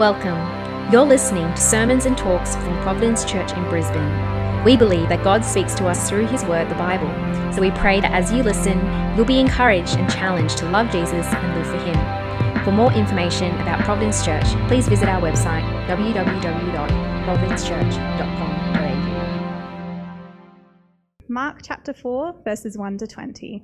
Welcome. You're listening to sermons and talks from Providence Church in Brisbane. We believe that God speaks to us through His Word, the Bible. So we pray that as you listen, you'll be encouraged and challenged to love Jesus and live for Him. For more information about Providence Church, please visit our website, www.providencechurch.com.au. Mark chapter 4, verses 1 to 20.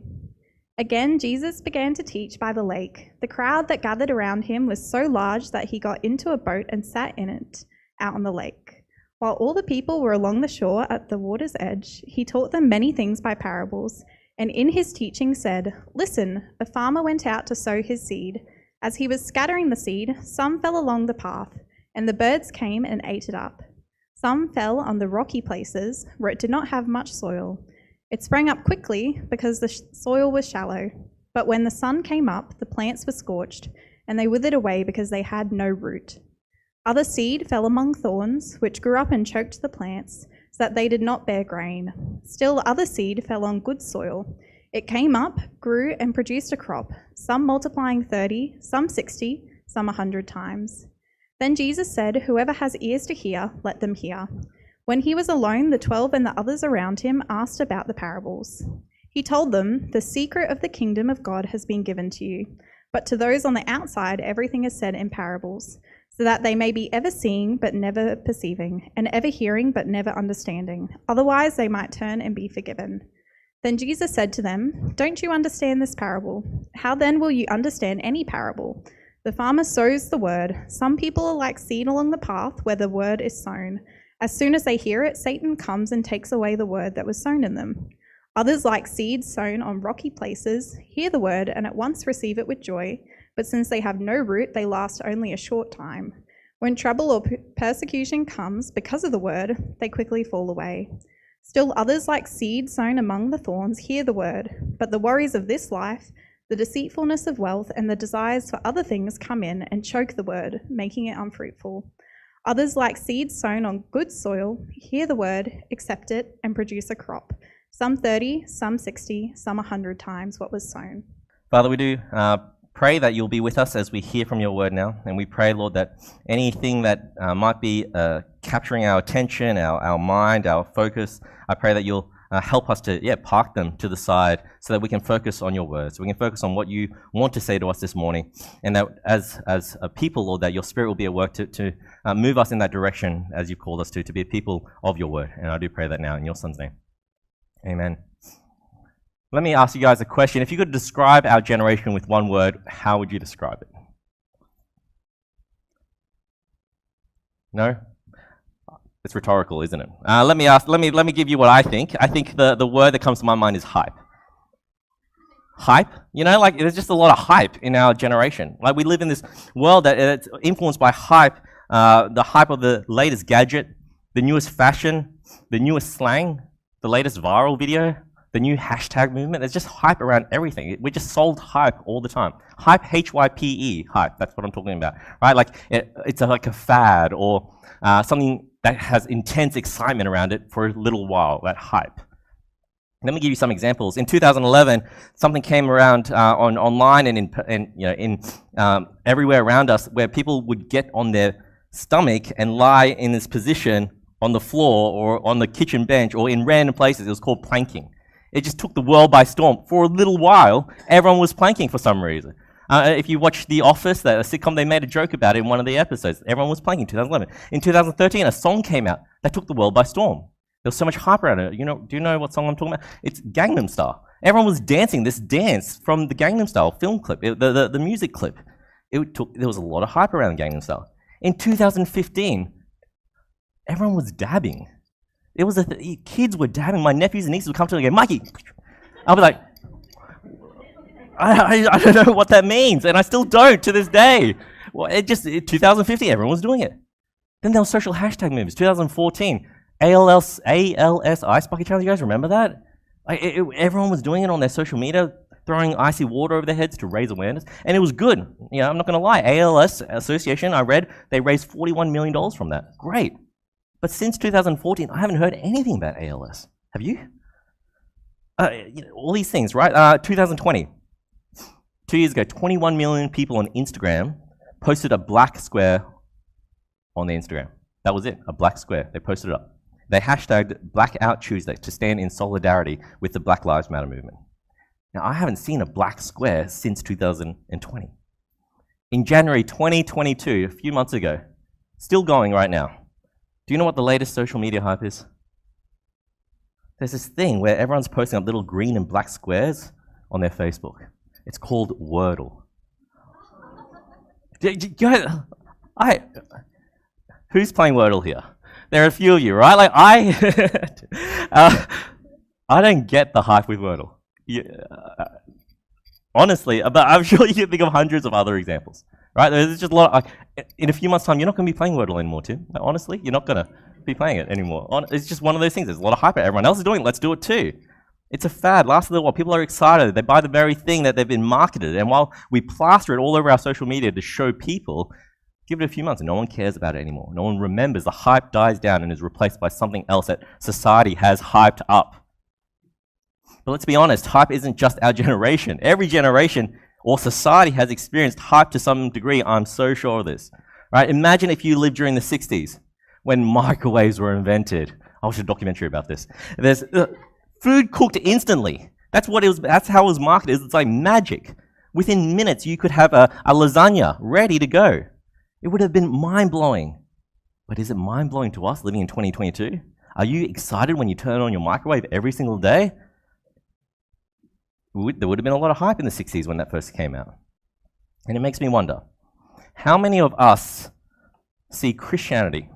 Again, Jesus began to teach by the lake. The crowd that gathered around him was so large that he got into a boat and sat in it, out on the lake. While all the people were along the shore at the water's edge, he taught them many things by parables, and in his teaching said, "Listen, a farmer went out to sow his seed. As he was scattering the seed, some fell along the path, and the birds came and ate it up. Some fell on the rocky places, where it did not have much soil. It sprang up quickly because the soil was shallow, but when the sun came up, the plants were scorched, and they withered away because they had no root. Other seed fell among thorns, which grew up and choked the plants, so that they did not bear grain. Still other seed fell on good soil. It came up, grew, and produced a crop, some multiplying 30, some 60, some 100 times." Then Jesus said, "Whoever has ears to hear, let them hear." When he was alone, the 12 and the others around him asked about the parables. He told them, "The secret of the kingdom of God has been given to you, but to those on the outside everything is said in parables, so that they may be ever seeing but never perceiving, and ever hearing but never understanding. Otherwise they might turn and be forgiven." Then Jesus said to them, "Don't you understand this parable? How then will you understand any parable? The farmer sows the word. Some people are like seed along the path where the word is sown. As soon as they hear it, Satan comes and takes away the word that was sown in them. Others, like seeds sown on rocky places, hear the word and at once receive it with joy, but since they have no root, they last only a short time. When trouble or persecution comes because of the word, they quickly fall away. Still others, like seeds sown among the thorns, hear the word, but the worries of this life, the deceitfulness of wealth, and the desires for other things come in and choke the word, making it unfruitful. Others, like seeds sown on good soil, hear the word, accept it, and produce a crop, some 30, some 60, some 100 times what was sown." Father, we do pray that you'll be with us as we hear from your word now, and we pray, Lord, that anything that might be capturing our attention, our mind, our focus, I pray that you'll help us to park them to the side so that we can focus on your words. So we can focus on what you want to say to us this morning, and that as a people, Lord, that your spirit will be at work to move us in that direction as you've called us to be a people of your word. And I do pray that now in your son's name. Amen. Let me ask you guys a question. If you could describe our generation with one word, how would you describe it? No? It's rhetorical, isn't it? Let me give you what I think. I think the word that comes to my mind is hype. Hype? You know, like there's just a lot of hype in our generation. Like we live in this world that's influenced by hype, the hype of the latest gadget, the newest fashion, the newest slang, the latest viral video, the new hashtag movement. There's just hype around everything. We're just sold hype all the time. Hype, H-Y-P-E, hype. That's what I'm talking about, right? Like it's like a fad or something that has intense excitement around it for a little while, that hype. Let me give you some examples. In 2011, something came around on online and in everywhere around us where people would get on their stomach and lie in this position on the floor or on the kitchen bench or in random places. It was called planking. It just took the world by storm. For a little while, everyone was planking for some reason. If you watch The Office, a sitcom, they made a joke about it in one of the episodes. Everyone was planking in 2011. In 2013, a song came out that took the world by storm. There was so much hype around it. You know, do you know what song I'm talking about? It's Gangnam Style. Everyone was dancing this dance from the Gangnam Style film clip, the music clip. There was a lot of hype around Gangnam Style. In 2015, everyone was dabbing. It was kids were dabbing. My nephews and nieces would come to me and go, "Mikey." I'll be like, I don't know what that means, and I still don't to this day. Well, 2015, everyone was doing it. Then there were social hashtag movements. 2014, ALS Ice Bucket Challenge, you guys remember that? Everyone was doing it on their social media, throwing icy water over their heads to raise awareness, and it was good. You know, I'm not going to lie. ALS Association, I read, they raised $41 million from that. Great. But since 2014, I haven't heard anything about ALS. Have you? All these things, right? 2020. 2 years ago, 21 million people on Instagram posted a black square on their Instagram. That was it, a black square. They posted it up. They hashtagged Blackout Tuesday to stand in solidarity with the Black Lives Matter movement. Now, I haven't seen a black square since 2020. In January 2022, a few months ago, still going right now. Do you know what the latest social media hype is? There's this thing where everyone's posting up little green and black squares on their Facebook. It's called Wordle. Who's playing Wordle here? There are a few of you, right? Like I don't get the hype with Wordle. Honestly, but I'm sure you can think of hundreds of other examples, right? There's just a lot. In a few months' time, you're not going to be playing Wordle anymore, Tim. Like, honestly, you're not going to be playing it anymore. It's just one of those things. There's a lot of hype. Everyone else is doing it. Let's do it too. It's a fad. Lasts a little while. People are excited. They buy the very thing that they've been marketed. And while we plaster it all over our social media to show people, give it a few months and no one cares about it anymore. No one remembers. The hype dies down and is replaced by something else that society has hyped up. But let's be honest, hype isn't just our generation. Every generation or society has experienced hype to some degree. I'm so sure of this. Right? Imagine if you lived during the 60s when microwaves were invented. I watched a documentary about this. There's... food cooked instantly. That's what it was. That's how it was marketed. It's like magic. Within minutes, you could have a lasagna ready to go. It would have been mind-blowing. But is it mind-blowing to us living in 2022? Are you excited when you turn on your microwave every single day? There would have been a lot of hype in the 60s when that first came out. And it makes me wonder, how many of us see Christianity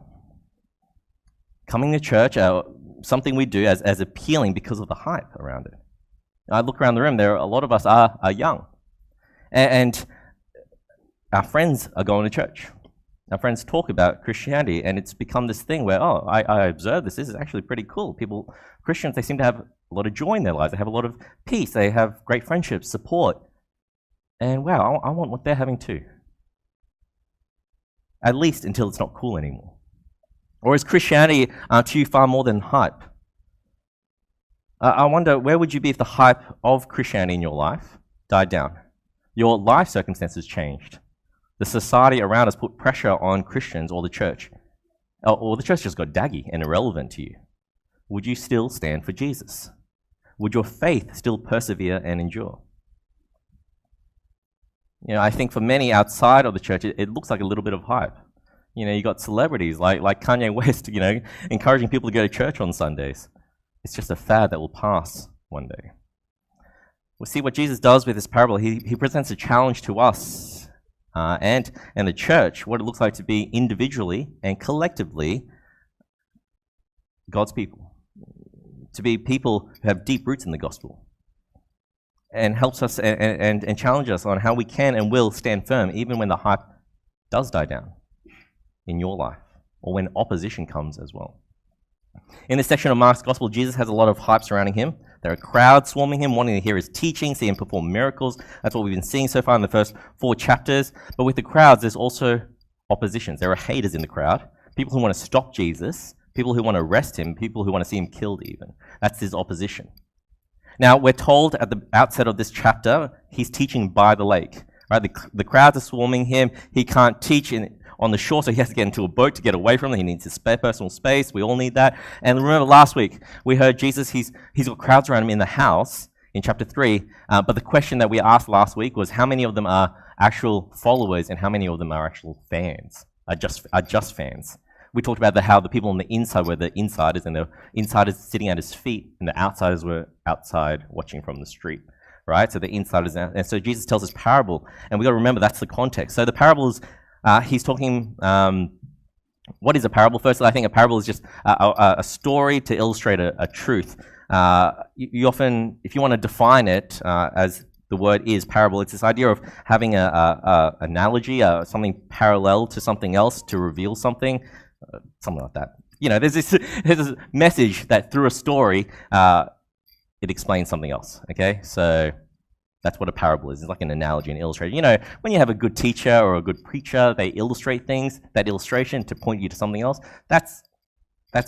coming to church, something we do as appealing because of the hype around it? I look around the room, there are a lot of us are young. And our friends are going to church. Our friends talk about Christianity, and it's become this thing where, oh, I observe this. This is actually pretty cool. People, Christians, they seem to have a lot of joy in their lives. They have a lot of peace. They have great friendships, support. And wow, I want what they're having too. At least until it's not cool anymore. Or is Christianity to you far more than hype? I wonder, where would you be if the hype of Christianity in your life died down? Your life circumstances changed. The society around us put pressure on Christians or the church. Or the church just got daggy and irrelevant to you. Would you still stand for Jesus? Would your faith still persevere and endure? You know, I think for many outside of the church, it looks like a little bit of hype. You know, you got celebrities like Kanye West, you know, encouraging people to go to church on Sundays. It's just a fad that will pass one day. Well, see what Jesus does with this parable. He presents a challenge to us and the church, what it looks like to be individually and collectively God's people, to be people who have deep roots in the gospel, and helps us and challenges us on how we can and will stand firm even when the hype does die down in your life, or when opposition comes as well. In this section of Mark's Gospel, Jesus has a lot of hype surrounding him. There are crowds swarming him, wanting to hear his teaching, see him perform miracles. That's what we've been seeing so far in the first 4 chapters. But with the crowds, there's also oppositions. There are haters in the crowd, people who want to stop Jesus, people who want to arrest him, people who want to see him killed even. That's his opposition. Now, we're told at the outset of this chapter, he's teaching by the lake. Right? The crowds are swarming him. He can't teach on the shore, so he has to get into a boat to get away from it. He needs his personal space. We all need that. And remember last week, we heard Jesus, he's got crowds around him in the house in chapter 3, but the question that we asked last week was how many of them are actual followers and how many of them are actual fans, are just fans. We talked about how the people on the inside were the insiders, and the insiders sitting at his feet, and the outsiders were outside watching from the street. Right? So the insiders, and so Jesus tells this parable, and we've got to remember that's the context. So the parable is he's talking, what is a parable? First, I think a parable is just a story to illustrate a truth. You often, if you want to define it as the word is, parable, it's this idea of having an analogy, something parallel to something else to reveal something like that. You know, there's this message that through a story, it explains something else, okay? So that's what a parable is. It's like an analogy, an illustration. You know, when you have a good teacher or a good preacher, they illustrate things, that illustration to point you to something else. That's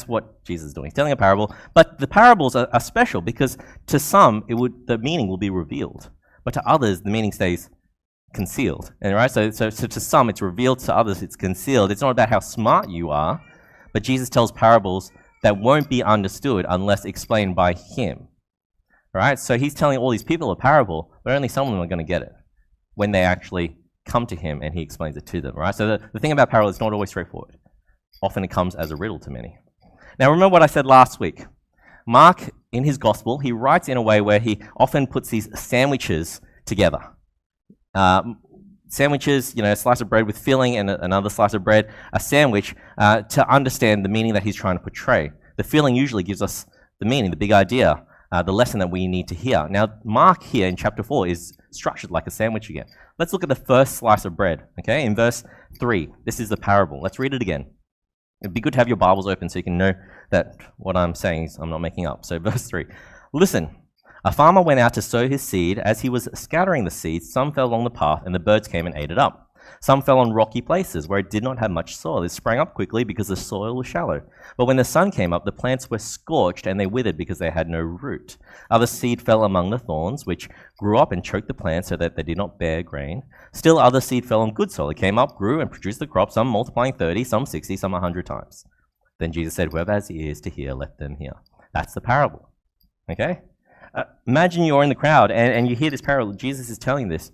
what Jesus is doing. He's telling a parable. But the parables are special because to some, the meaning will be revealed. But to others, the meaning stays concealed. And right, so to some it's revealed, to others it's concealed. It's not about how smart you are, but Jesus tells parables that won't be understood unless explained by him. Right? So he's telling all these people a parable, but only some of them are going to get it when they actually come to him and he explains it to them. Right? So the thing about parable is not always straightforward. Often it comes as a riddle to many. Now remember what I said last week. Mark, in his gospel, he writes in a way where he often puts these sandwiches together. Sandwiches, you know, a slice of bread with filling and another slice of bread, a sandwich, to understand the meaning that he's trying to portray. The filling usually gives us the meaning, the big idea, the lesson that we need to hear. Now, Mark here in chapter 4 is structured like a sandwich again. Let's look at the first slice of bread, okay? In verse 3, this is the parable. Let's read it again. It'd be good to have your Bibles open so you can know that what I'm saying is I'm not making up. So verse 3, listen. A farmer went out to sow his seed. As he was scattering the seed, some fell along the path, and the birds came and ate it up. Some fell on rocky places where it did not have much soil. It sprang up quickly because the soil was shallow. But when the sun came up, the plants were scorched, and they withered because they had no root. Other seed fell among the thorns, which grew up and choked the plants so that they did not bear grain. Still other seed fell on good soil. It came up, grew, and produced the crop, some multiplying 30, some 60, some 100 times. Then Jesus said, whoever has ears to hear, let them hear. That's the parable. Okay? Imagine you're in the crowd and you hear this parable. Jesus is telling this.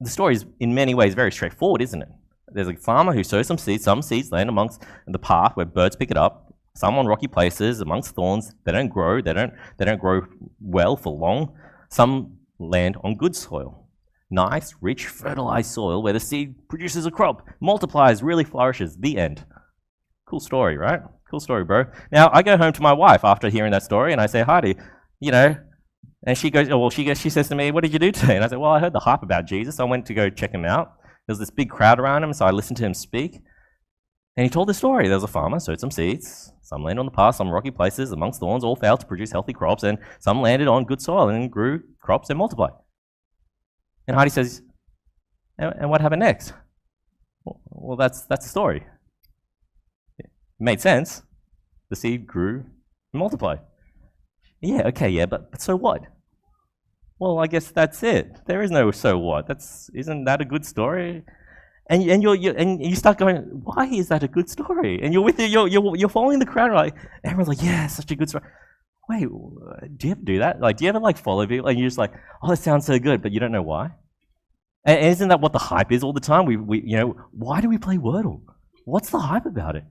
The story is in many ways very straightforward, isn't it? There's a farmer who sows some seeds. Some seeds land amongst the path where birds pick it up. Some on rocky places, amongst thorns. They don't grow. They don't grow well for long. Some land on good soil. Nice, rich, fertilized soil where the seed produces a crop, multiplies, really flourishes. The end. Cool story, right? Cool story, bro. Now, I go home to my wife after hearing that story and I say, Heidi, you know, and she goes, she says to me, what did you do today? And I said, well, I heard the hype about Jesus. I went to go check him out. There was this big crowd around him, so I listened to him speak. And he told this story. There was a farmer, sowed some seeds. Some landed on the path, some rocky places, amongst thorns, all failed to produce healthy crops. And some landed on good soil and grew crops and multiplied. And Heidi says, and what happened next? Well, that's the story. It made sense. The seed grew and multiplied. Yeah, okay, yeah, but so what? Well, I guess that's it. There is no so what. Isn't that a good story? And you start going, why is that a good story? And you're following the crowd, right? Everyone's like, yeah, such a good story. Wait, do you ever do that? Like, do you ever like follow people and you're just like, oh, that sounds so good, but you don't know why? And isn't that what the hype is all the time? We you know, why do we play Wordle? What's the hype about it?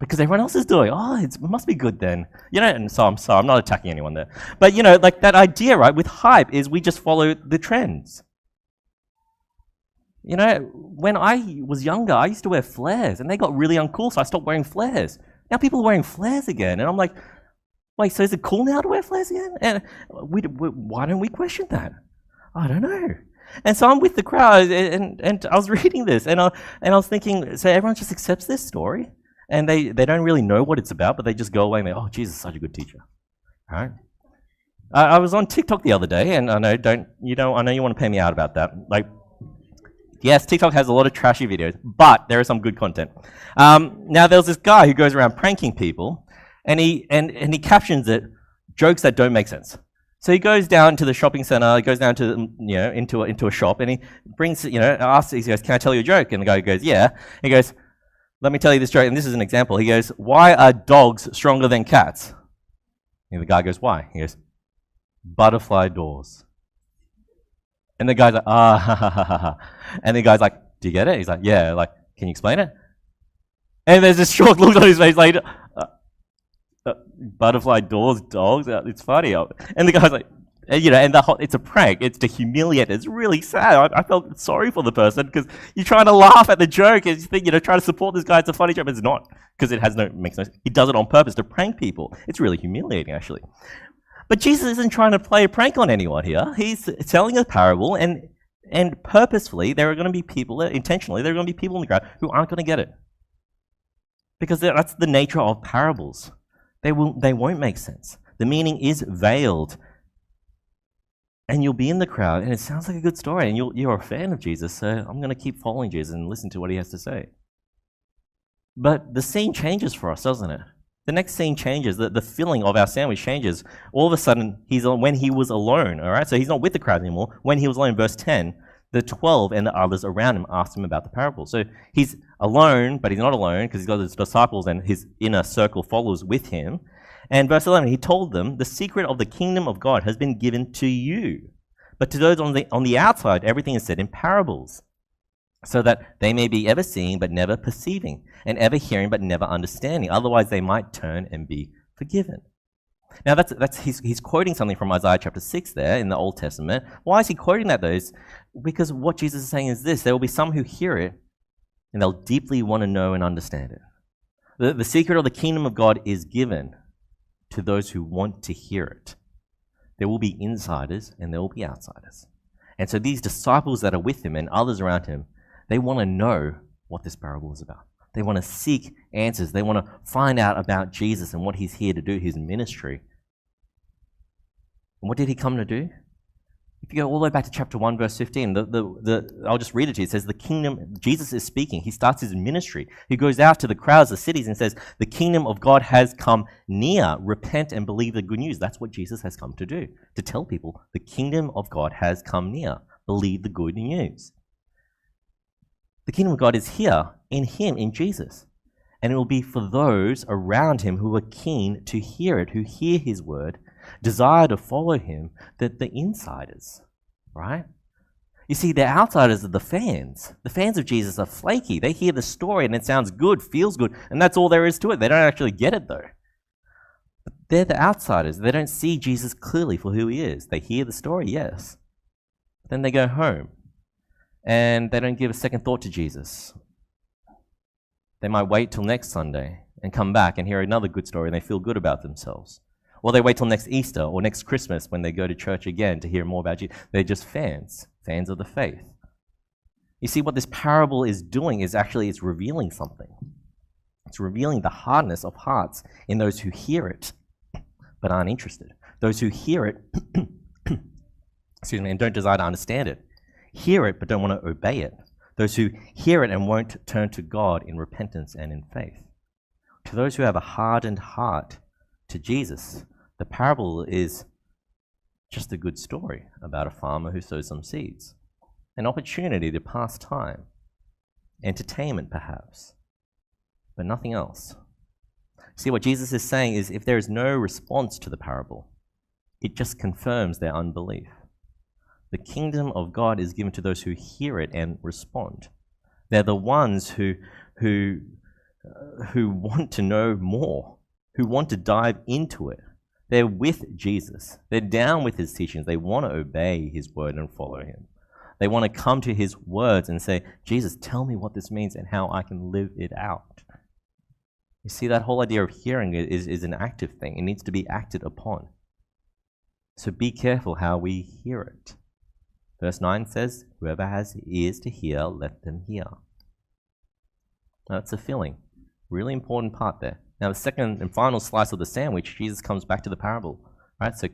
Because everyone else is doing. Oh, it must be good then. You know, and so I'm sorry, I'm not attacking anyone there. But you know, like that idea, right, with hype is we just follow the trends. You know, when I was younger, I used to wear flares and they got really uncool, so I stopped wearing flares. Now people are wearing flares again. And I'm like, wait, so is it cool now to wear flares again? And why don't we question that? I don't know. And so I'm with the crowd and I was reading this and I was thinking, so everyone just accepts this story? And they don't really know what it's about, but they just go away and they, oh, Jesus, such a good teacher, all right? I was on TikTok the other day, and I know you want to pay me out about that. Like, yes, TikTok has a lot of trashy videos, but there is some good content. Now there's this guy who goes around pranking people, and he captions it jokes that don't make sense. So he goes down to the shopping center, he goes down to, you know, into a shop, and he brings, you know, asks, he goes, can I tell you a joke? And the guy goes, yeah. He goes, let me tell you this joke, and this is an example. He goes, why are dogs stronger than cats? And the guy goes, why? He goes, butterfly doors. And the guy's like, ah, ha, ha, ha, ha, ha. And the guy's like, do you get it? He's like, yeah, like, can you explain it? And there's this short look on his face, like, butterfly doors, dogs, it's funny. And the guy's like, you know, and it's a prank. It's to humiliate. It's really sad. I felt sorry for the person because you're trying to laugh at the joke and you think, you know, trying to support this guy. It's a funny joke, but it's not because makes no sense. He does it on purpose to prank people. It's really humiliating, actually. But Jesus isn't trying to play a prank on anyone here. He's telling a parable, and purposefully there are going to be people, intentionally, there are going to be people in the crowd who aren't going to get it because that's the nature of parables. They won't make sense. The meaning is veiled. And you'll be in the crowd, and it sounds like a good story, and you're a fan of Jesus, so I'm going to keep following Jesus and listen to what he has to say. But the scene changes for us, doesn't it? The next scene changes. The filling of our sandwich changes. All of a sudden, when he was alone, all right? So he's not with the crowd anymore. When he was alone, verse 10, the 12 and the others around him asked him about the parable. So he's alone, but he's not alone because he's got his disciples and his inner circle followers with him. And verse 11, he told them, the secret of the kingdom of God has been given to you. But to those on the outside, everything is said in parables, so that they may be ever seeing but never perceiving, and ever hearing but never understanding. Otherwise, they might turn and be forgiven. Now, he's quoting something from Isaiah chapter 6 there in the Old Testament. Why is he quoting that, though? It's because what Jesus is saying is this. There will be some who hear it, and they'll deeply want to know and understand it. The secret of the kingdom of God is given to those who want to hear it. There will be insiders, and there will be outsiders. And so these disciples that are with him and others around him, they want to know what this parable is about. They want to seek answers. They want to find out about Jesus and what he's here to do, his ministry. And what did he come to do? If you go all the way back to chapter 1, verse 15, I'll just read it to you. It says, the kingdom, Jesus is speaking. He starts his ministry. He goes out to the crowds, the cities, and says, the kingdom of God has come near. Repent and believe the good news. That's what Jesus has come to do, to tell people the kingdom of God has come near. Believe the good news. The kingdom of God is here in him, in Jesus. And it will be for those around him who are keen to hear it, who hear his word, desire to follow him, that the insiders, right? You see, the outsiders are the fans. The fans of Jesus are flaky. They hear the story and it sounds good, feels good, and that's all there is to it. They don't actually get it, though. But they're the outsiders. They don't see Jesus clearly for who he is. They hear the story, yes. But then they go home. And they don't give a second thought to Jesus. They might wait till next Sunday and come back and hear another good story and they feel good about themselves. Or they wait till next Easter or next Christmas when they go to church again to hear more about Jesus. They're just fans, fans of the faith. You see, what this parable is doing is actually it's revealing something. It's revealing the hardness of hearts in those who hear it but aren't interested. Those who hear it and don't desire to understand it. Hear it but don't want to obey it. Those who hear it and won't turn to God in repentance and in faith. To those who have a hardened heart to Jesus, the parable is just a good story about a farmer who sows some seeds, an opportunity to pass time, entertainment perhaps, but nothing else. See, what Jesus is saying is if there is no response to the parable, it just confirms their unbelief. The kingdom of God is given to those who hear it and respond. They're the ones who want to know more, who want to dive into it. They're with Jesus. They're down with his teachings. They want to obey his word and follow him. They want to come to his words and say, Jesus, tell me what this means and how I can live it out. You see, that whole idea of hearing it is an active thing. It needs to be acted upon. So be careful how we hear it. Verse 9 says, whoever has ears to hear, let them hear. Now, it's a filling. Really important part there. Now, the second and final slice of the sandwich, Jesus comes back to the parable. Right? So,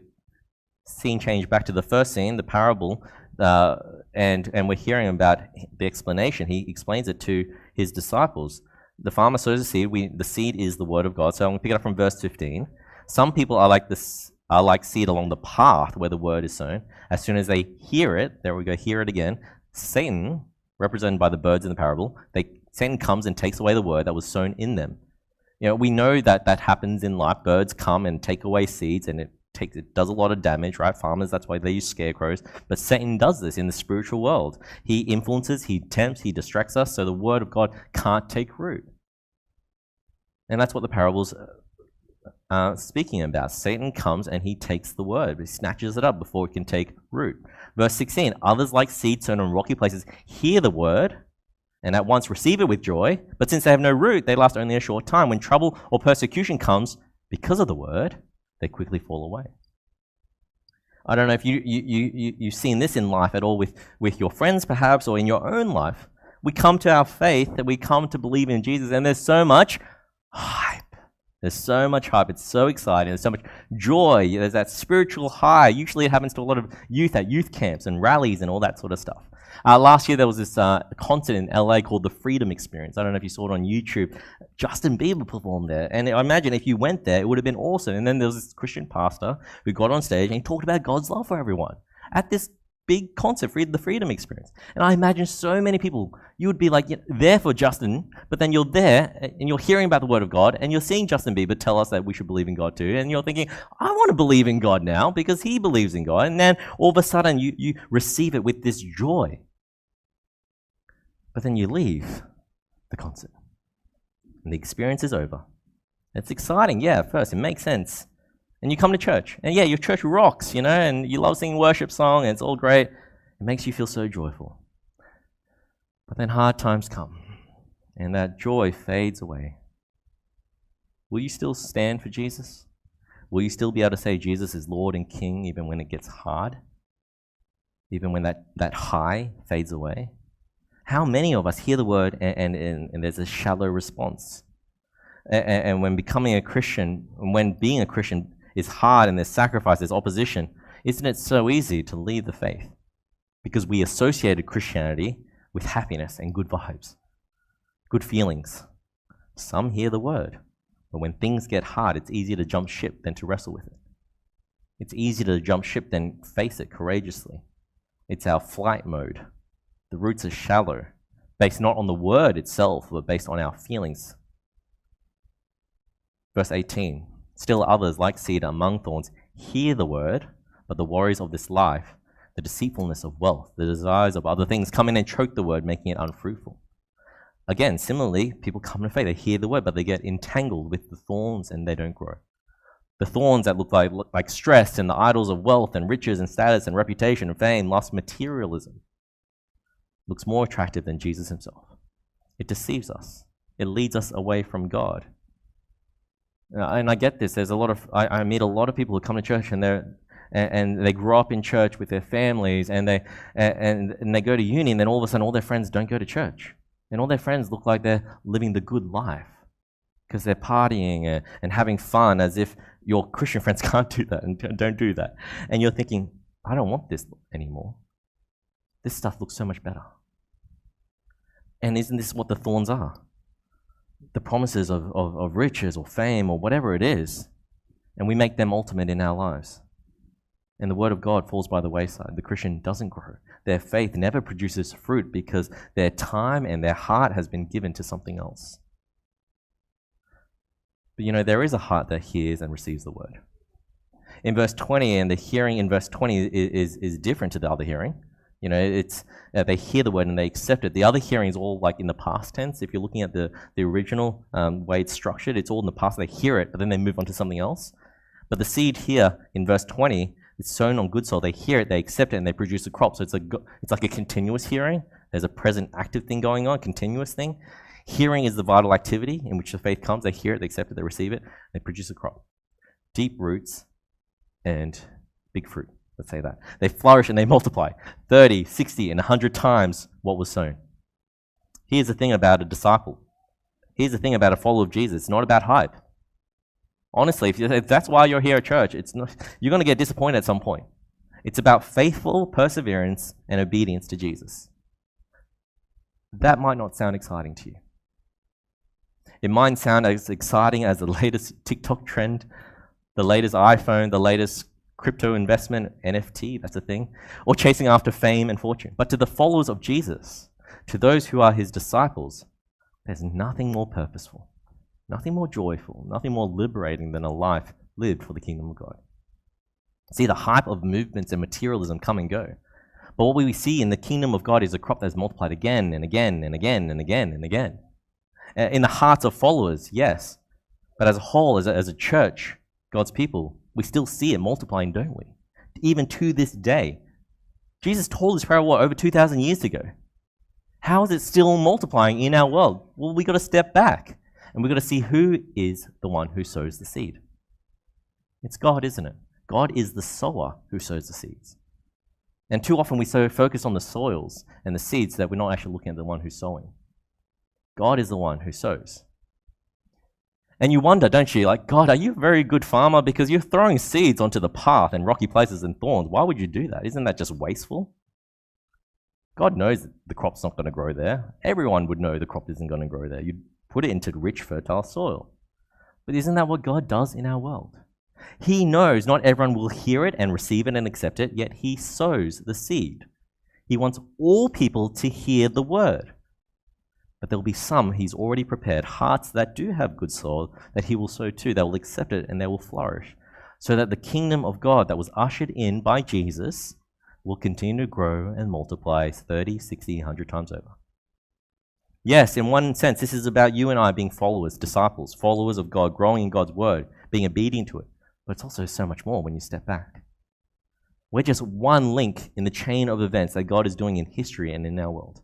scene change back to the first scene, the parable, and we're hearing about the explanation. He explains it to his disciples. The farmer sows a seed. The seed is the word of God. So, I'm going to pick it up from verse 15. Some people are like this. Are like seed along the path where the word is sown. As soon as they hear it, there we go, hear it again. Satan, represented by the birds in the parable, Satan comes and takes away the word that was sown in them. You know, we know that happens in life. Birds come and take away seeds, and it does a lot of damage, right? Farmers, that's why they use scarecrows. But Satan does this in the spiritual world. He influences, he tempts, he distracts us, so the word of God can't take root. And that's what the parables speaking about. Satan comes and he takes the word. He snatches it up before it can take root. Verse 16, others like seeds sown on rocky places hear the word and at once receive it with joy, but since they have no root, they last only a short time. When trouble or persecution comes because of the word, they quickly fall away. I don't know if you've seen this in life at all with your friends perhaps or in your own life. We come to our faith, that we come to believe in Jesus, and there's so much hype. There's so much hype, it's so exciting, there's so much joy, there's that spiritual high. Usually it happens to a lot of youth at youth camps and rallies and all that sort of stuff. Last year there was this concert in LA called the Freedom Experience. I don't know if you saw it on YouTube. Justin Bieber performed there, and I imagine if you went there, it would have been awesome. And then there was this Christian pastor who got on stage and he talked about God's love for everyone. At this big concept, the Freedom Experience. And I imagine so many people, you would be like, you know, there for Justin, but then you're there and you're hearing about the Word of God and you're seeing Justin Bieber tell us that we should believe in God too. And you're thinking, I want to believe in God now because he believes in God. And then all of a sudden you receive it with this joy. But then you leave the concert and the experience is over. It's exciting, yeah, at first, it makes sense. And you come to church, and yeah, your church rocks, you know, and you love singing worship song, and it's all great. It makes you feel so joyful. But then hard times come, and that joy fades away. Will you still stand for Jesus? Will you still be able to say Jesus is Lord and King even when it gets hard? Even when that high fades away? How many of us hear the word and there's a shallow response? And when becoming a Christian, and when being a Christian is hard and there's sacrifice, there's opposition, isn't it so easy to leave the faith? Because we associated Christianity with happiness and good vibes, good feelings. Some hear the word, but when things get hard, it's easier to jump ship than to wrestle with it. It's easier to jump ship than face it courageously. It's our flight mode. The roots are shallow, based not on the word itself, but based on our feelings. Verse 18, still others, like cedar among thorns, hear the word, but the worries of this life, the deceitfulness of wealth, the desires of other things come in and choke the word, making it unfruitful. Again, similarly, people come to faith, they hear the word, but they get entangled with the thorns and they don't grow. The thorns that look like stress and the idols of wealth and riches and status and reputation and fame, lust, materialism, looks more attractive than Jesus himself. It deceives us. It leads us away from God. And I get this. There's a lot of I meet a lot of people who come to church and they grow up in church with their families and they go to uni and then all of a sudden all their friends don't go to church and all their friends look like they're living the good life because they're partying and having fun as if your Christian friends can't do that and don't do that. And you're thinking, I don't want this anymore. This stuff looks so much better. And isn't this what the thorns are? The promises of riches or fame or whatever it is, and we make them ultimate in our lives. And the word of God falls by the wayside. The Christian doesn't grow. Their faith never produces fruit because their time and their heart has been given to something else. But you know, there is a heart that hears and receives the word. In verse 20, and the hearing in verse 20 is different to the other hearing. You know, it's they hear the word and they accept it. The other hearing is all like in the past tense. If you're looking at the original way it's structured, it's all in the past. They hear it, but then they move on to something else. But the seed here in verse 20 is sown on good soil. They hear it, they accept it, and they produce a crop. So it's like a continuous hearing. There's a present active thing going on, continuous thing. Hearing is the vital activity in which the faith comes. They hear it, they accept it, they receive it, they produce a crop. Deep roots and big fruit. Let's say that. They flourish and they multiply 30, 60, and 100 times what was sown. Here's the thing about a disciple. Here's the thing about a follower of Jesus. It's not about hype. Honestly, if that's why you're here at church, it's not, you're going to get disappointed at some point. It's about faithful perseverance and obedience to Jesus. That might not sound exciting to you. It might sound as exciting as the latest TikTok trend, the latest iPhone, the latest crypto investment, NFT, that's a thing, or chasing after fame and fortune. But to the followers of Jesus, to those who are his disciples, there's nothing more purposeful, nothing more joyful, nothing more liberating than a life lived for the kingdom of God. See, the hype of movements and materialism come and go. But what we see in the kingdom of God is a crop that's multiplied again and again and again and again and again. In the hearts of followers, yes, but as a whole, as a church, God's people, we still see it multiplying, don't we? Even to this day. Jesus told this parable over 2,000 years ago. How is it still multiplying in our world? Well, we've got to step back and we've got to see who is the one who sows the seed. It's God, isn't it? God is the sower who sows the seeds. And too often we so focus on the soils and the seeds that we're not actually looking at the one who's sowing. God is the one who sows. And you wonder, don't you, like, God, are you a very good farmer? Because you're throwing seeds onto the path and rocky places and thorns. Why would you do that? Isn't that just wasteful? God knows the crop's not going to grow there. Everyone would know the crop isn't going to grow there. You'd put it into rich, fertile soil. But isn't that what God does in our world? He knows not everyone will hear it and receive it and accept it, yet he sows the seed. He wants all people to hear the word. But there will be some he's already prepared, hearts that do have good soil, that he will sow too. They will accept it and they will flourish, so that the kingdom of God that was ushered in by Jesus will continue to grow and multiply 30, 60, 100 times over. Yes, in one sense, this is about you and I being followers, disciples, followers of God, growing in God's word, being obedient to it. But it's also so much more when you step back. We're just one link in the chain of events that God is doing in history and in our world.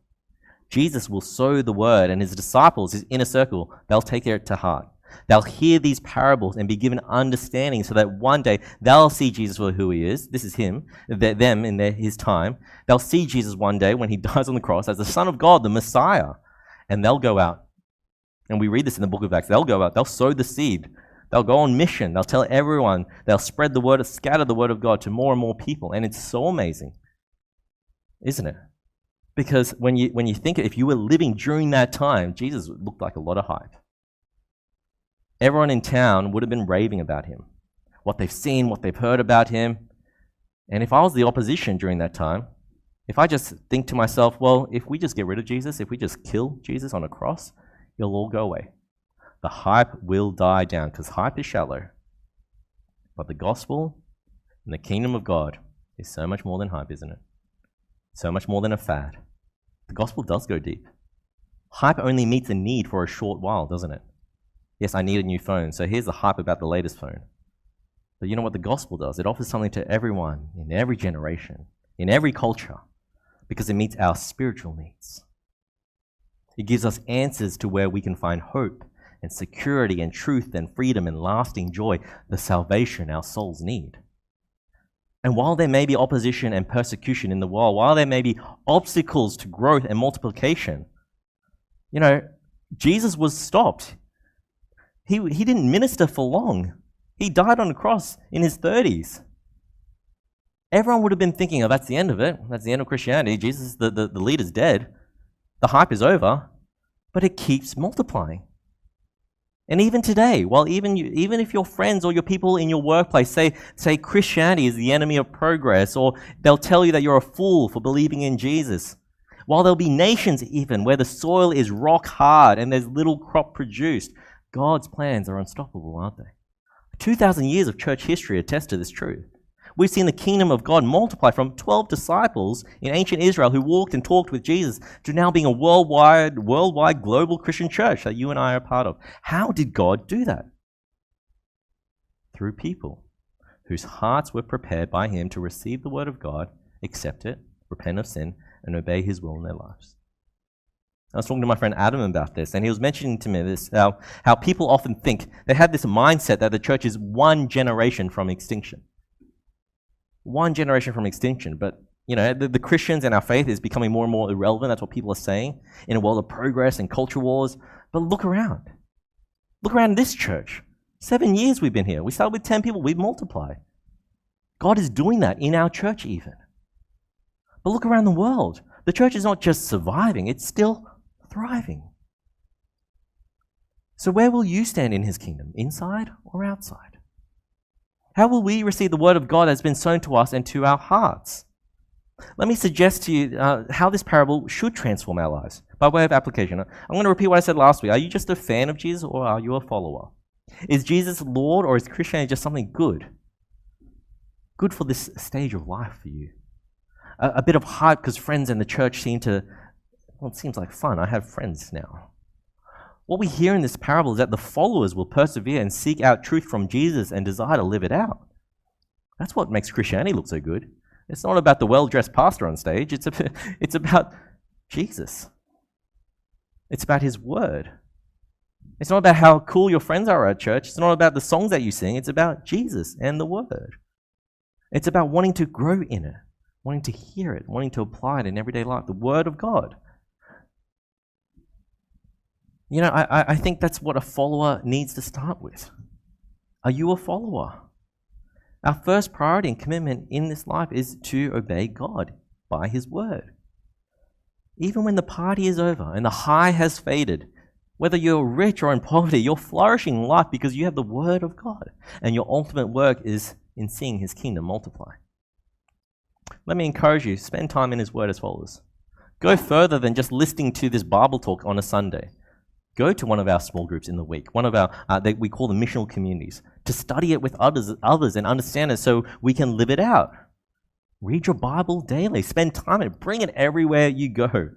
Jesus will sow the word, and his disciples, his inner circle, they'll take it to heart. They'll hear these parables and be given understanding so that one day they'll see Jesus for who he is. This is him, them in his time. They'll see Jesus one day when he dies on the cross as the Son of God, the Messiah. And they'll go out, and we read this in the book of Acts, they'll go out, they'll sow the seed, they'll go on mission, they'll tell everyone, they'll spread the word, scatter the word of God to more and more people. And it's so amazing, isn't it? Because when you think, if you were living during that time, Jesus looked like a lot of hype. Everyone in town would have been raving about him, what they've seen, what they've heard about him. And if I was the opposition during that time, if I just think to myself, well, if we just get rid of Jesus, if we just kill Jesus on a cross, it'll all go away. The hype will die down, because hype is shallow. But the gospel and the kingdom of God is so much more than hype, isn't it? So much more than a fad. The gospel does go deep. Hype only meets a need for a short while, doesn't it? Yes, I need a new phone, so here's the hype about the latest phone. But you know what the gospel does? It offers something to everyone, in every generation, in every culture, because it meets our spiritual needs. It gives us answers to where we can find hope and security and truth and freedom and lasting joy, the salvation our souls need. And while there may be opposition and persecution in the world, while there may be obstacles to growth and multiplication, you know, Jesus was stopped. He didn't minister for long. He died on a cross in his 30s. Everyone would have been thinking, oh, that's the end of it. That's the end of Christianity. Jesus, the leader's dead. The hype is over. But it keeps multiplying. And even today, while even if your friends or your people in your workplace say Christianity is the enemy of progress, or they'll tell you that you're a fool for believing in Jesus, while there'll be nations even where the soil is rock hard and there's little crop produced, God's plans are unstoppable, aren't they? 2,000 years of church history attest to this truth. We've seen the kingdom of God multiply from 12 disciples in ancient Israel who walked and talked with Jesus to now being a worldwide global Christian church that you and I are part of. How did God do that? Through people whose hearts were prepared by him to receive the word of God, accept it, repent of sin, and obey his will in their lives. I was talking to my friend Adam about this, and he was mentioning to me this, how people often think they have this mindset that the church is one generation from extinction. One generation from extinction, but you know, the Christians and our faith is becoming more and more irrelevant. That's what people are saying in a world of progress and culture wars. But look around this church. 7 years we've been here. We started with 10 people. We've multiplied. God is doing that in our church even. But look around the world. The church is not just surviving. It's still thriving. So where will you stand in his kingdom? Inside or outside? How will we receive the word of God that's been sown to us and to our hearts? Let me suggest to you how this parable should transform our lives by way of application. I'm going to repeat what I said last week. Are you just a fan of Jesus, or are you a follower? Is Jesus Lord, or is Christianity just something good? Good for this stage of life for you. A bit of hype because friends and the church it seems like fun. I have friends now. What we hear in this parable is that the followers will persevere and seek out truth from Jesus and desire to live it out. That's what makes Christianity look so good. It's not about the well-dressed pastor on stage. It's about Jesus. It's about his word. It's not about how cool your friends are at church. It's not about the songs that you sing. It's about Jesus and the word. It's about wanting to grow in it, wanting to hear it, wanting to apply it in everyday life, the word of God. You know, I think that's what a follower needs to start with. Are you a follower? Our first priority and commitment in this life is to obey God by his word. Even when the party is over and the high has faded, Whether you're rich or in poverty, you're flourishing in life because you have the Word of God, and your ultimate work is in seeing His kingdom multiply. Let me encourage you, spend time in His Word as followers. Go further than just listening to this Bible talk on a Sunday. Go to one of our small groups in the week, one of our, that we call the missional communities, to study it with others and understand it so we can live it out. Read your Bible daily. Spend time in it. Bring it everywhere you go.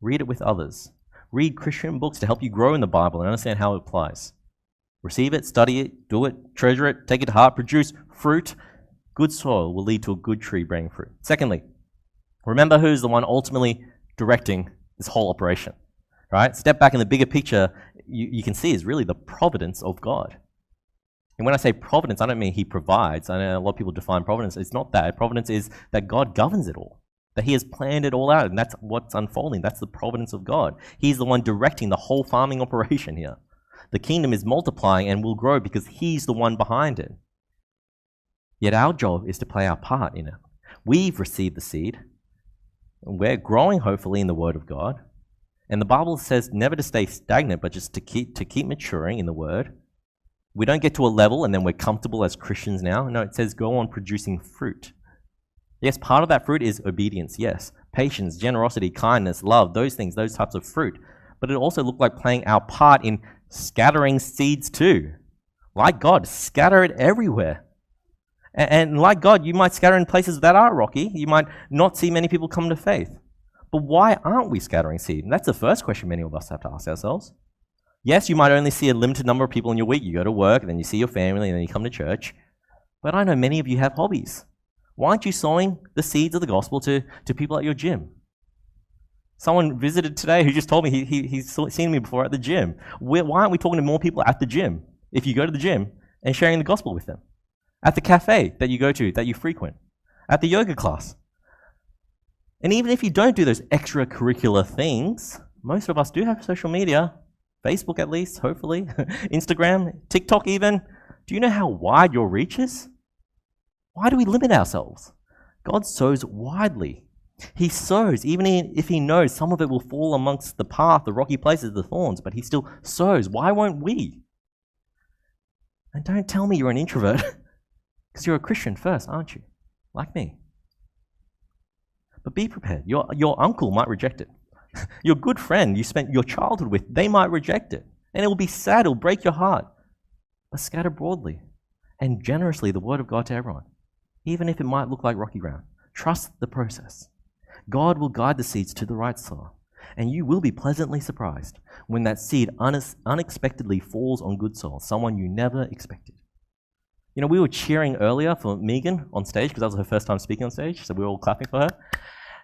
Read it with others. Read Christian books to help you grow in the Bible and understand how it applies. Receive it, study it, do it, treasure it, take it to heart, produce fruit. Good soil will lead to a good tree bearing fruit. Secondly, remember who's the one ultimately directing this whole operation. Right? Step back in the bigger picture, you can see is really the providence of God. And when I say providence, I don't mean He provides. I know a lot of people define providence. It's not that. Providence is that God governs it all, that He has planned it all out, and that's what's unfolding. That's the providence of God. He's the one directing the whole farming operation here. The kingdom is multiplying and will grow because He's the one behind it. Yet our job is to play our part in it. We've received the seed, and we're growing, hopefully, in the Word of God. And the Bible says never to stay stagnant, but just to keep maturing in the Word. We don't get to a level and then we're comfortable as Christians now. No, it says go on producing fruit. Yes, part of that fruit is obedience, yes. Patience, generosity, kindness, love, those things, those types of fruit. But it also looked like playing our part in scattering seeds too. Like God, scatter it everywhere. And like God, you might scatter in places that are rocky. You might not see many people come to faith. But why aren't we scattering seed? And that's the first question many of us have to ask ourselves. Yes, you might only see a limited number of people in your week. You go to work, and then you see your family, and then you come to church. But I know many of you have hobbies. Why aren't you sowing the seeds of the gospel to people at your gym? Someone visited today who just told me he's seen me before at the gym. Why aren't we talking to more people at the gym if you go to the gym and sharing the gospel with them? At the cafe that you go to, that you frequent. At the yoga class. And even if you don't do those extracurricular things, most of us do have social media, Facebook at least, hopefully, Instagram, TikTok even. Do you know how wide your reach is? Why do we limit ourselves? God sows widely. He sows, even if He knows some of it will fall amongst the path, the rocky places, the thorns, but He still sows. Why won't we? And don't tell me you're an introvert, because you're a Christian first, aren't you? Like me. But be prepared. Your uncle might reject it. Your good friend you spent your childhood with, they might reject it. And it will be sad. It will break your heart. But scatter broadly and generously the Word of God to everyone, even if it might look like rocky ground. Trust the process. God will guide the seeds to the right soil, and you will be pleasantly surprised when that seed unexpectedly falls on good soil, someone you never expected. You know, we were cheering earlier for Megan on stage because that was her first time speaking on stage, so we were all clapping for her.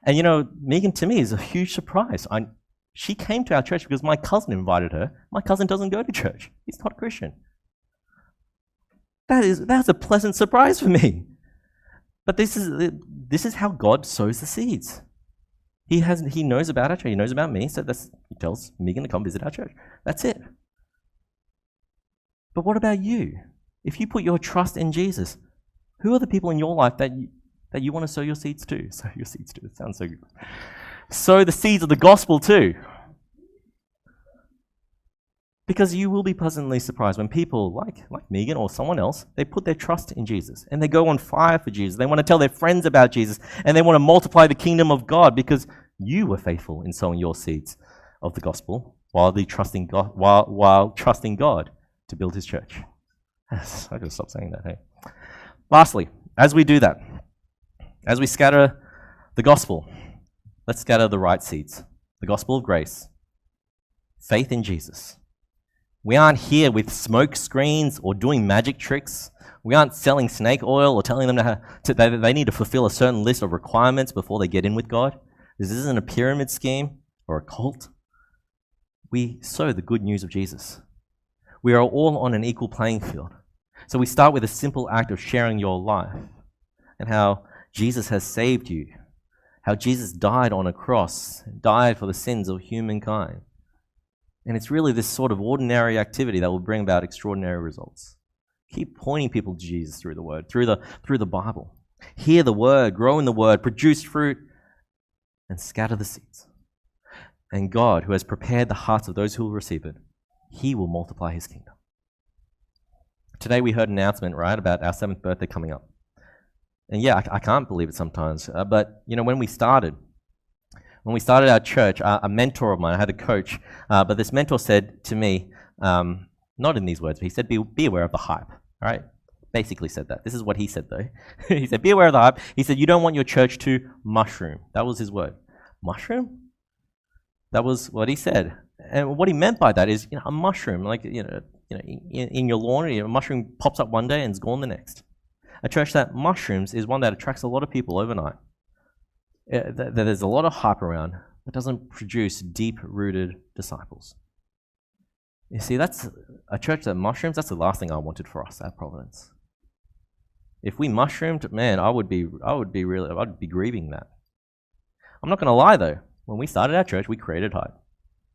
And you know, Megan to me is a huge surprise. She came to our church because my cousin invited her. My cousin doesn't go to church. He's not a Christian. That's a pleasant surprise for me. But this is how God sows the seeds. He knows about our church. He knows about me. So he tells Megan to come visit our church. That's it. But what about you? If you put your trust in Jesus, who are the people in your life that you want to sow your seeds to? Sow your seeds to. It sounds so good. Sow the seeds of the gospel too. Because you will be pleasantly surprised when people like Megan or someone else, they put their trust in Jesus and they go on fire for Jesus. They want to tell their friends about Jesus and they want to multiply the kingdom of God because you were faithful in sowing your seeds of the gospel while trusting God to build His church. I've got to stop saying that, hey. Lastly, as we do that, as we scatter the gospel, let's scatter the right seeds, the gospel of grace, faith in Jesus. We aren't here with smoke screens or doing magic tricks. We aren't selling snake oil or telling them that they need to fulfill a certain list of requirements before they get in with God. This isn't a pyramid scheme or a cult. We sow the good news of Jesus. We are all on an equal playing field. So we start with a simple act of sharing your life and how Jesus has saved you, how Jesus died on a cross, died for the sins of humankind. And it's really this sort of ordinary activity that will bring about extraordinary results. Keep pointing people to Jesus through the Word, through the Bible. Hear the Word, grow in the Word, produce fruit, and scatter the seeds. And God, who has prepared the hearts of those who will receive it, he will multiply his kingdom. Today we heard an announcement, right, about our 7th birthday coming up. And yeah, I can't believe it sometimes. But, you know, when we started our church, a mentor of mine, I had a coach, but this mentor said to me, not in these words, but he said, be aware of the hype, right? Basically said that. This is what he said, though. He said, be aware of the hype. He said, you don't want your church to mushroom. That was his word. Mushroom? That was what he said. And what he meant by that is, you know, a mushroom, like, you know, in your lawn, a mushroom pops up one day and is gone the next. A church that mushrooms is one that attracts a lot of people overnight. There's a lot of hype around, but doesn't produce deep-rooted disciples. You see, that's a church that mushrooms. That's the last thing I wanted for us at Providence. If we mushroomed, man, I'd be grieving that. I'm not going to lie though. When we started our church, we created hype.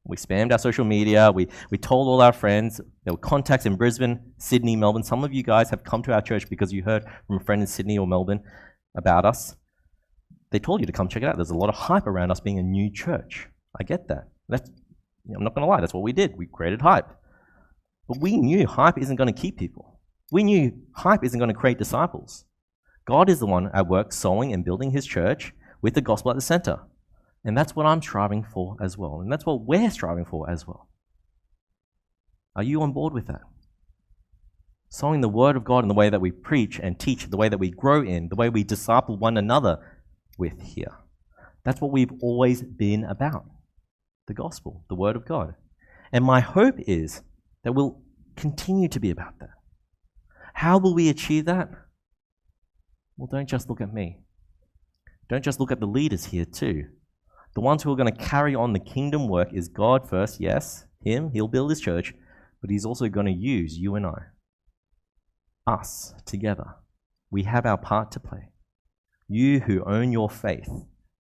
We spammed our social media. We told all our friends. There were contacts in Brisbane, Sydney, Melbourne. Some of you guys have come to our church because you heard from a friend in Sydney or Melbourne about us. They told you to come check it out. There's a lot of hype around us being a new church. I get that. I'm not going to lie. That's what we did. We created hype. But we knew hype isn't going to keep people. We knew hype isn't going to create disciples. God is the one at work sowing and building his church with the gospel at the center. And that's what I'm striving for as well. And that's what we're striving for as well. Are you on board with that? Sowing the word of God in the way that we preach and teach, the way that we grow in, the way we disciple one another with here. That's what we've always been about. The gospel, the word of God. And my hope is that we'll continue to be about that. How will we achieve that? Well, don't just look at me. Don't just look at the leaders here too. The ones who are going to carry on the kingdom work is God first, yes, him, he'll build his church, but he's also going to use you and I, us together. We have our part to play. You who own your faith,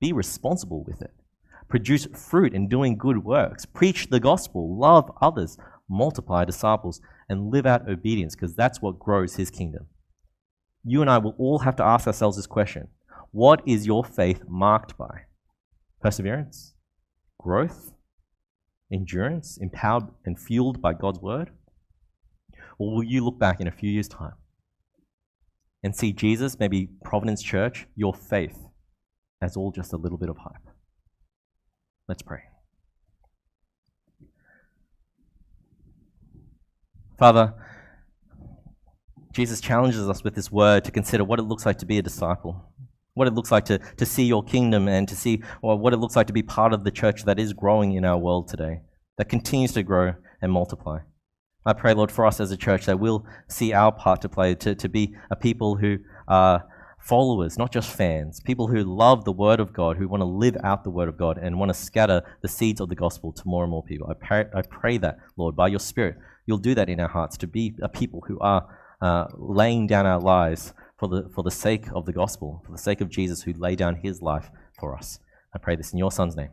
be responsible with it. Produce fruit in doing good works. Preach the gospel, love others, multiply disciples, and live out obedience because that's what grows his kingdom. You and I will all have to ask ourselves this question. What is your faith marked by? Perseverance, growth, endurance, empowered and fueled by God's word? Or will you look back in a few years' time and see Jesus, maybe Providence Church, your faith as all just a little bit of hype? Let's pray. Father, Jesus challenges us with this word to consider what it looks like to be a disciple. What it looks like to see your kingdom and to see or what it looks like to be part of the church that is growing in our world today, that continues to grow and multiply. I pray, Lord, for us as a church that we'll see our part to play, to be a people who are followers, not just fans, people who love the word of God, who want to live out the word of God and want to scatter the seeds of the gospel to more and more people. I pray that, Lord, by your Spirit, you'll do that in our hearts, to be a people who are laying down our lives for the sake of the gospel, for the sake of Jesus who laid down his life for us. I pray this in your Son's name.